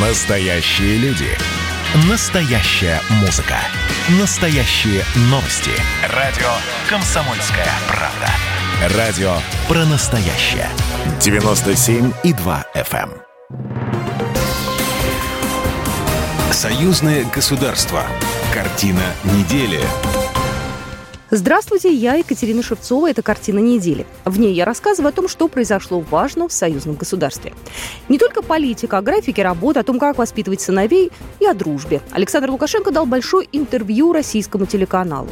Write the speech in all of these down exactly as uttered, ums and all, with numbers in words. Настоящие люди. Настоящая музыка. Настоящие новости. Радио «Комсомольская правда». Радио про настоящее. девяносто семь и два эф эм. Союзное государство. Картина недели. Здравствуйте, я Екатерина Шевцова. Это «Картина недели». В ней я рассказываю о том, что произошло важно в союзном государстве. Не только политика, о графике работы, о том, как воспитывать сыновей и о дружбе. Александр Лукашенко дал большое интервью российскому телеканалу.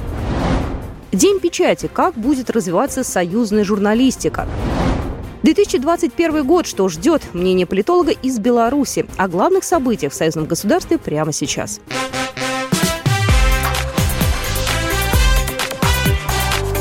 День печати. Как будет развиваться союзная журналистика? две тысячи двадцать первый год. Что ждет? Мнение политолога из Беларуси. О главных событиях в союзном государстве прямо сейчас.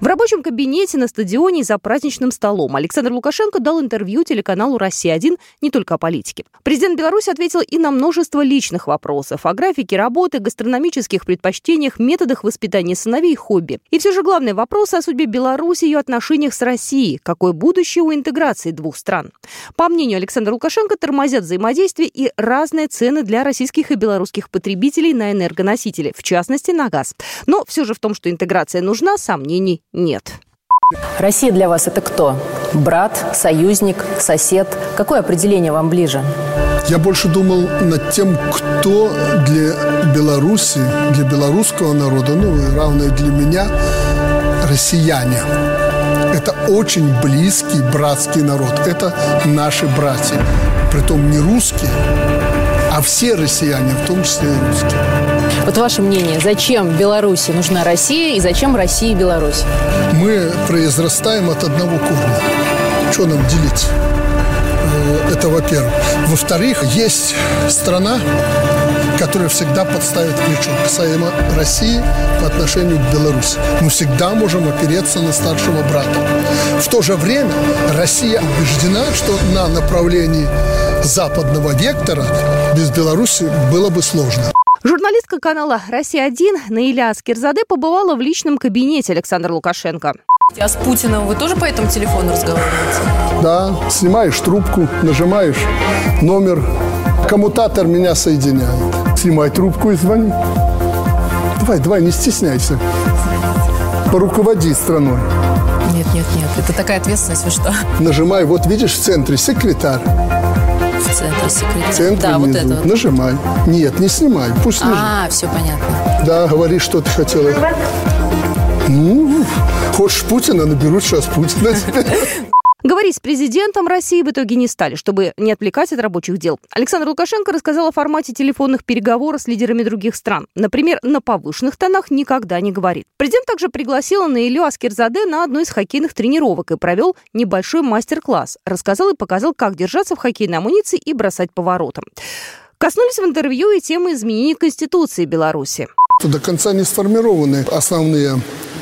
В рабочем кабинете, на стадионе и за праздничным столом Александр Лукашенко дал интервью телеканалу «Россия-один» не только о политике. Президент Беларуси ответил и на множество личных вопросов о графике работы, гастрономических предпочтениях, методах воспитания сыновей и хобби. И все же главные вопросы о судьбе Беларуси и ее отношениях с Россией. Какое будущее у интеграции двух стран? По мнению Александра Лукашенко, тормозят взаимодействие и разные цены для российских и белорусских потребителей на энергоносители, в частности на газ. Но все же в том, что интеграция нужна, сомнений нет. Нет. Россия для вас это кто? Брат, союзник, сосед? Какое определение вам ближе? Я больше думал над тем, кто для Беларуси, для белорусского народа, ну и равно и для меня, россияне. Это очень близкий братский народ. Это наши братья. Притом не русские, а все россияне, в том числе и русские. Вот ваше мнение, зачем Беларуси нужна Россия и зачем Россия и Беларусь? Мы произрастаем от одного корня. Что нам делить? Это во-первых. Во-вторых, есть страна, которая всегда подставит плечо касаемо России по отношению к Беларуси. Мы всегда можем опереться на старшего брата. В то же время Россия убеждена, что на направлении западного вектора без Беларуси было бы сложно. Журналистка канала «Россия-один» Наиля Аскерзаде побывала в личном кабинете Александра Лукашенко. А с Путиным вы тоже по этому телефону разговариваете? Да, снимаешь трубку, нажимаешь номер. Коммутатор меня соединяет. Снимай трубку и звони. Давай, давай, не стесняйся. Поруководи страной. Нет, нет, нет, это такая ответственность, вы что? Нажимай, вот видишь, в центре секретарь. В центре секретарь. Центр, да, внизу. Вот это вот. Нажимай. Нет, не снимай. Пусть а, нажимай. А, все понятно. Да, говори, что ты хотела. Ну, хочешь Путина, наберу сейчас Путина. Говорить с президентом России в итоге не стали, чтобы не отвлекать от рабочих дел. Александр Лукашенко рассказал о формате телефонных переговоров с лидерами других стран. Например, на повышенных тонах никогда не говорит. Президент также пригласил Наилю Аскерзаде на одну из хоккейных тренировок и провел небольшой мастер-класс. Рассказал и показал, как держаться в хоккейной амуниции и бросать по воротам. Коснулись в интервью и темы изменений Конституции Беларуси. До конца не сформированы основные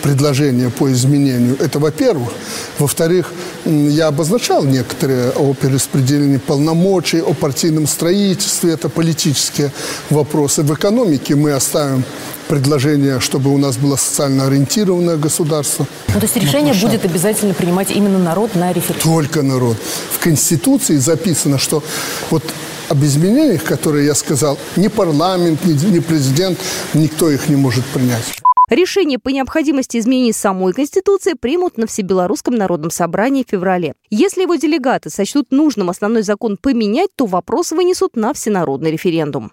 предложения по изменению. Это во-первых. Во-вторых, я обозначал некоторые о перераспределении полномочий, о партийном строительстве. Это политические вопросы. В экономике мы оставим предложение, чтобы у нас было социально ориентированное государство. Ну, то есть решение ну, будет обязательно принимать именно народ на референдум? Только народ. В Конституции записано, что вот об изменениях, которые я сказал, ни парламент, ни, ни президент, никто их не может принять. Решение по необходимости изменений самой Конституции примут на Всебелорусском народном собрании в феврале. Если его делегаты сочтут нужным основной закон поменять, то вопрос вынесут на всенародный референдум.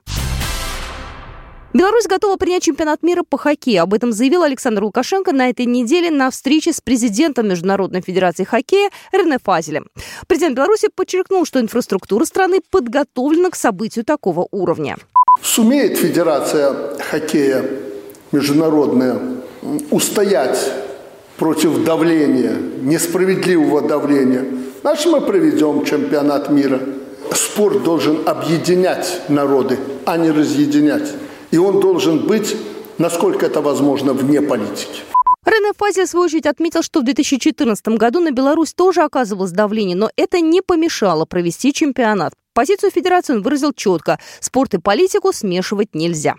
Беларусь готова принять чемпионат мира по хоккею. Об этом заявил Александр Лукашенко на этой неделе на встрече с президентом Международной федерации хоккея Рене Фазелем. Президент Беларуси подчеркнул, что инфраструктура страны подготовлена к событию такого уровня. Сумеет федерация хоккея международная устоять против давления, несправедливого давления. Значит, мы проведем чемпионат мира. Спорт должен объединять народы, а не разъединять. И он должен быть, насколько это возможно, вне политики. Рене Фазель, в свою очередь, отметил, что в две тысячи четырнадцатом году на Беларусь тоже оказывалось давление, но это не помешало провести чемпионат. Позицию федерации он выразил четко. Спорт и политику смешивать нельзя.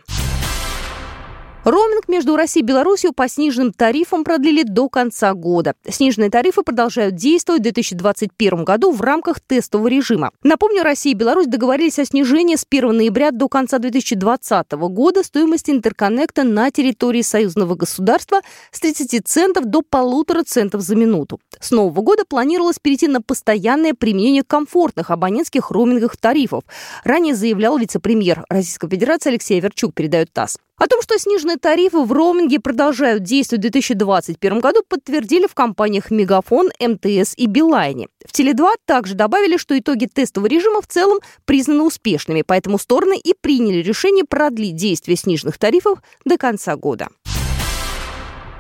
Роуминг между Россией и Беларусью по сниженным тарифам продлили до конца года. Сниженные тарифы продолжают действовать в две тысячи двадцать первом году в рамках тестового режима. Напомню, Россия и Беларусь договорились о снижении с первого ноября до конца две тысячи двадцатого года стоимости интерконнекта на территории союзного государства с тридцати центов до полутора центов за минуту. С нового года планировалось перейти на постоянное применение комфортных абонентских роуминговых тарифов. Ранее заявлял вице-премьер Российской Федерации Алексей Верчук, передает ТАСС. О том, что сниженные тарифы в роуминге продолжают действовать в две тысячи двадцать первом году, подтвердили в компаниях «Мегафон», эм тэ эс и «Билайне». В «Теле-два» также добавили, что итоги тестового режима в целом признаны успешными, поэтому стороны и приняли решение продлить действие сниженных тарифов до конца года.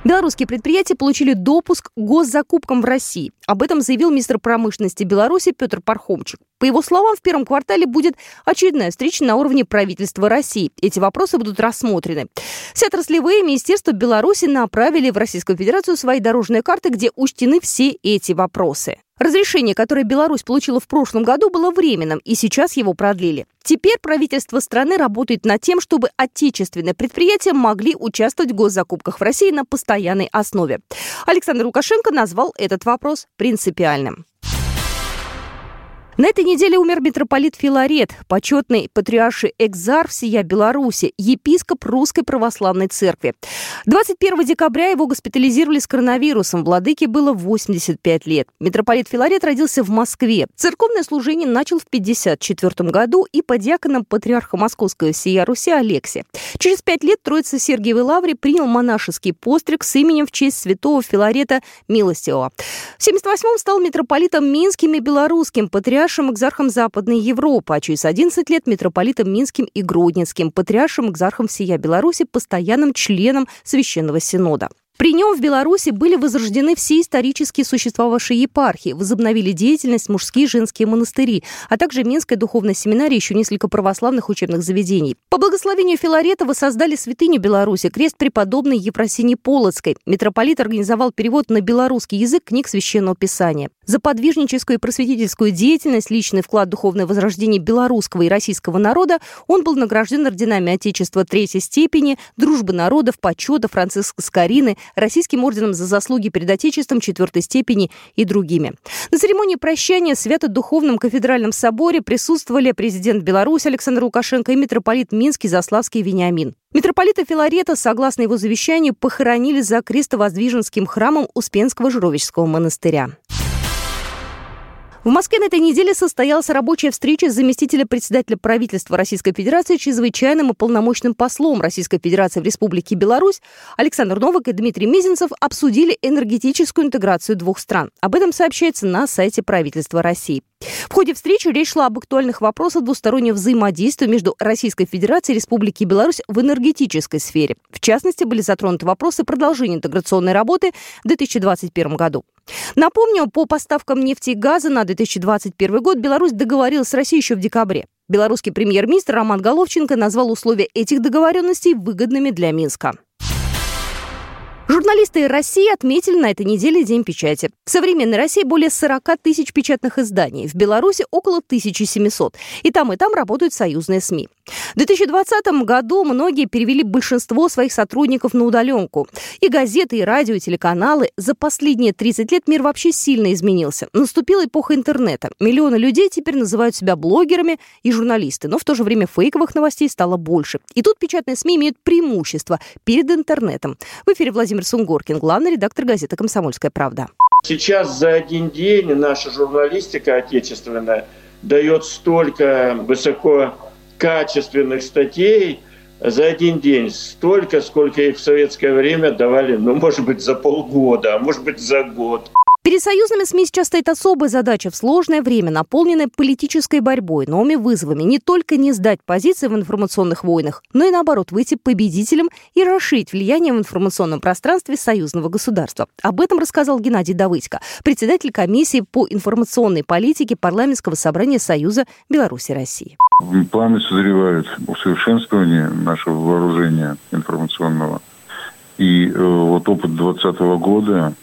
Белорусские предприятия получили допуск к госзакупкам в России. Об этом заявил министр промышленности Беларуси Петр Пархомчик. По его словам, в первом квартале будет очередная встреча на уровне правительства России. Эти вопросы будут рассмотрены. Все отраслевые министерства Беларуси направили в Российскую Федерацию свои дорожные карты, где учтены все эти вопросы. Разрешение, которое Беларусь получила в прошлом году, было временным, и сейчас его продлили. Теперь правительство страны работает над тем, чтобы отечественные предприятия могли участвовать в госзакупках в России на постоянной основе. Александр Лукашенко назвал этот вопрос принципиальным. На этой неделе умер митрополит Филарет, почетный патриарший экзарх всея Беларуси, епископ Русской Православной Церкви. двадцать первого декабря его госпитализировали с коронавирусом. Владыке было восемьдесят пять лет. Митрополит Филарет родился в Москве. Церковное служение начал в пятьдесят четвёртом году и под диаконом патриарха Московского всея Руси Алексия. Через пять лет Троице-Сергиевой Лавре принял монашеский постриг с именем в честь святого Филарета Милостивого. В семьдесят восьмом стал митрополитом Минским и Белорусским, патриаршим экзархом Западной Европы, а через одиннадцать лет митрополитом Минским и Гродненским, патриаршем экзархом всея Беларуси, постоянным членом Священного Синода. При нем в Беларуси были возрождены все исторически существовавшие епархии, возобновили деятельность мужские и женские монастыри, а также Минская духовная семинария и еще несколько православных учебных заведений. По благословению Филарета воссоздали святыню Беларуси, крест преподобной Ефросинии Полоцкой. Митрополит организовал перевод на белорусский язык книг Священного Писания. За подвижническую и просветительскую деятельность, личный вклад в духовное возрождение белорусского и российского народа он был награжден орденами Отечества третьей степени, Дружбы народов, Почета, Франциска Скорины, Российским орденом за заслуги перед Отечеством четвертой степени и другими. На церемонии прощания в Свято-Духовном кафедральном соборе присутствовали президент Беларуси Александр Лукашенко и митрополит Минский Заславский Вениамин. Митрополита Филарета, согласно его завещанию, похоронили за крестовоздвиженским храмом Успенского Жировичского монастыря. В Москве на этой неделе состоялась рабочая встреча заместителя председателя правительства Российской Федерации чрезвычайным и полномочным послом Российской Федерации в Республике Беларусь Александр Новак и Дмитрий Мизинцев обсудили энергетическую интеграцию двух стран. Об этом сообщается на сайте правительства России. В ходе встречи речь шла об актуальных вопросах двустороннего взаимодействия между Российской Федерацией и Республикой Беларусь в энергетической сфере. В частности, были затронуты вопросы продолжения интеграционной работы в две тысячи двадцать первом году. Напомню, по поставкам нефти и газа на две тысячи двадцать первый год Беларусь договорилась с Россией еще в декабре. Белорусский премьер-министр Роман Головченко назвал условия этих договоренностей выгодными для Минска. Журналисты России отметили на этой неделе День печати. В современной России более сорок тысяч печатных изданий, в Беларуси около тысяча семьсот. И там, и там работают союзные СМИ. В две тысячи двадцатом году многие перевели большинство своих сотрудников на удаленку. И газеты, и радио, и телеканалы. За последние тридцать лет мир вообще сильно изменился. Наступила эпоха интернета. Миллионы людей теперь называют себя блогерами и журналисты. Но в то же время фейковых новостей стало больше. И тут печатные СМИ имеют преимущество перед интернетом. В эфире Владимир Сунгоркин, главный редактор газеты «Комсомольская правда». Сейчас за один день наша журналистика отечественная дает столько высококачественных статей за один день, столько, сколько их в советское время давали, ну, может быть, за полгода, а может быть, за год. Перед союзными СМИ сейчас стоит особая задача в сложное время, наполненное политической борьбой, новыми вызовами. Не только не сдать позиции в информационных войнах, но и наоборот выйти победителем и расширить влияние в информационном пространстве союзного государства. Об этом рассказал Геннадий Давыдько, председатель комиссии по информационной политике парламентского собрания Союза Беларуси России. Планы созревают усовершенствование нашего вооружения информационного. И вот опыт двадцатого года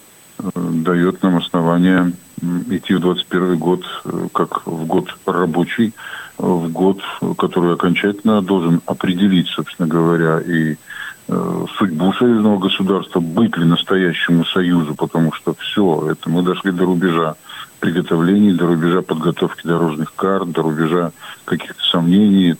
дает нам основание идти в двадцать первый год как в год рабочий, в год, который окончательно должен определить, собственно говоря, и судьбу союзного государства, быть ли настоящему союзу, потому что все, это мы дошли до рубежа приготовлений, до рубежа подготовки дорожных карт, до рубежа каких-то сомнений.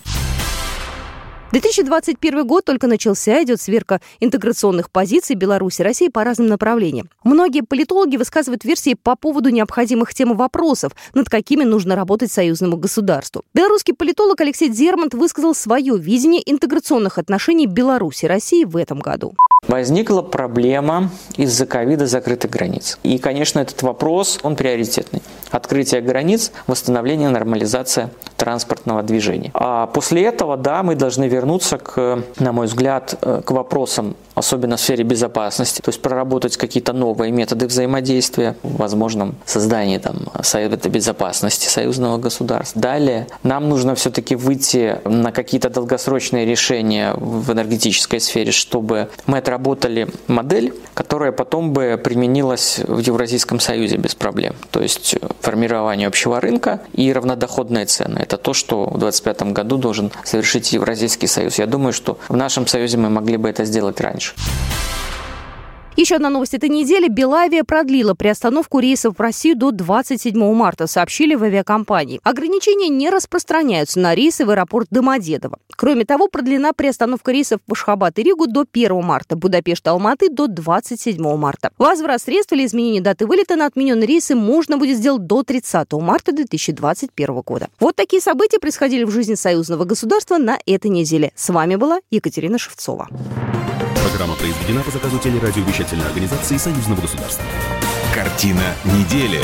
две тысячи двадцать первый год только начался, идет сверка интеграционных позиций Беларуси и России по разным направлениям. Многие политологи высказывают версии по поводу необходимых тем и вопросов, над какими нужно работать союзному государству. Белорусский политолог Алексей Дзермант высказал свое видение интеграционных отношений Беларуси и России в этом году. Возникла проблема из-за ковида закрытых границ. И, конечно, этот вопрос, он приоритетный. Открытие границ, восстановление, нормализация транспортного движения. А после этого, да, мы должны вернуться, к, на мой взгляд, к вопросам, особенно в сфере безопасности. То есть проработать какие-то новые методы взаимодействия, возможно, создание там, Совета безопасности союзного государства. Далее нам нужно все-таки выйти на какие-то долгосрочные решения в энергетической сфере, чтобы мы отработали работали модель, которая потом бы применилась в Евразийском Союзе без проблем. То есть формирование общего рынка и равнодоходные цены. Это то, что в двадцать пятом году должен совершить Евразийский Союз. Я думаю, что в нашем Союзе мы могли бы это сделать раньше. Еще одна новость этой недели. Белавия продлила приостановку рейсов в Россию до двадцать седьмого марта, сообщили в авиакомпании. Ограничения не распространяются на рейсы в аэропорт Домодедово. Кроме того, продлена приостановка рейсов в Ашхабад и Ригу до первого марта, Будапешт и Алматы до двадцать седьмого марта. Возврат средств или изменение даты вылета на отмененные рейсы можно будет сделать до тридцатого марта две тысячи двадцать первого года. Вот такие события происходили в жизни союзного государства на этой неделе. С вами была Екатерина Шевцова. Программа произведена по заказу телерадиовещательной организации Союзного государства. Картина недели.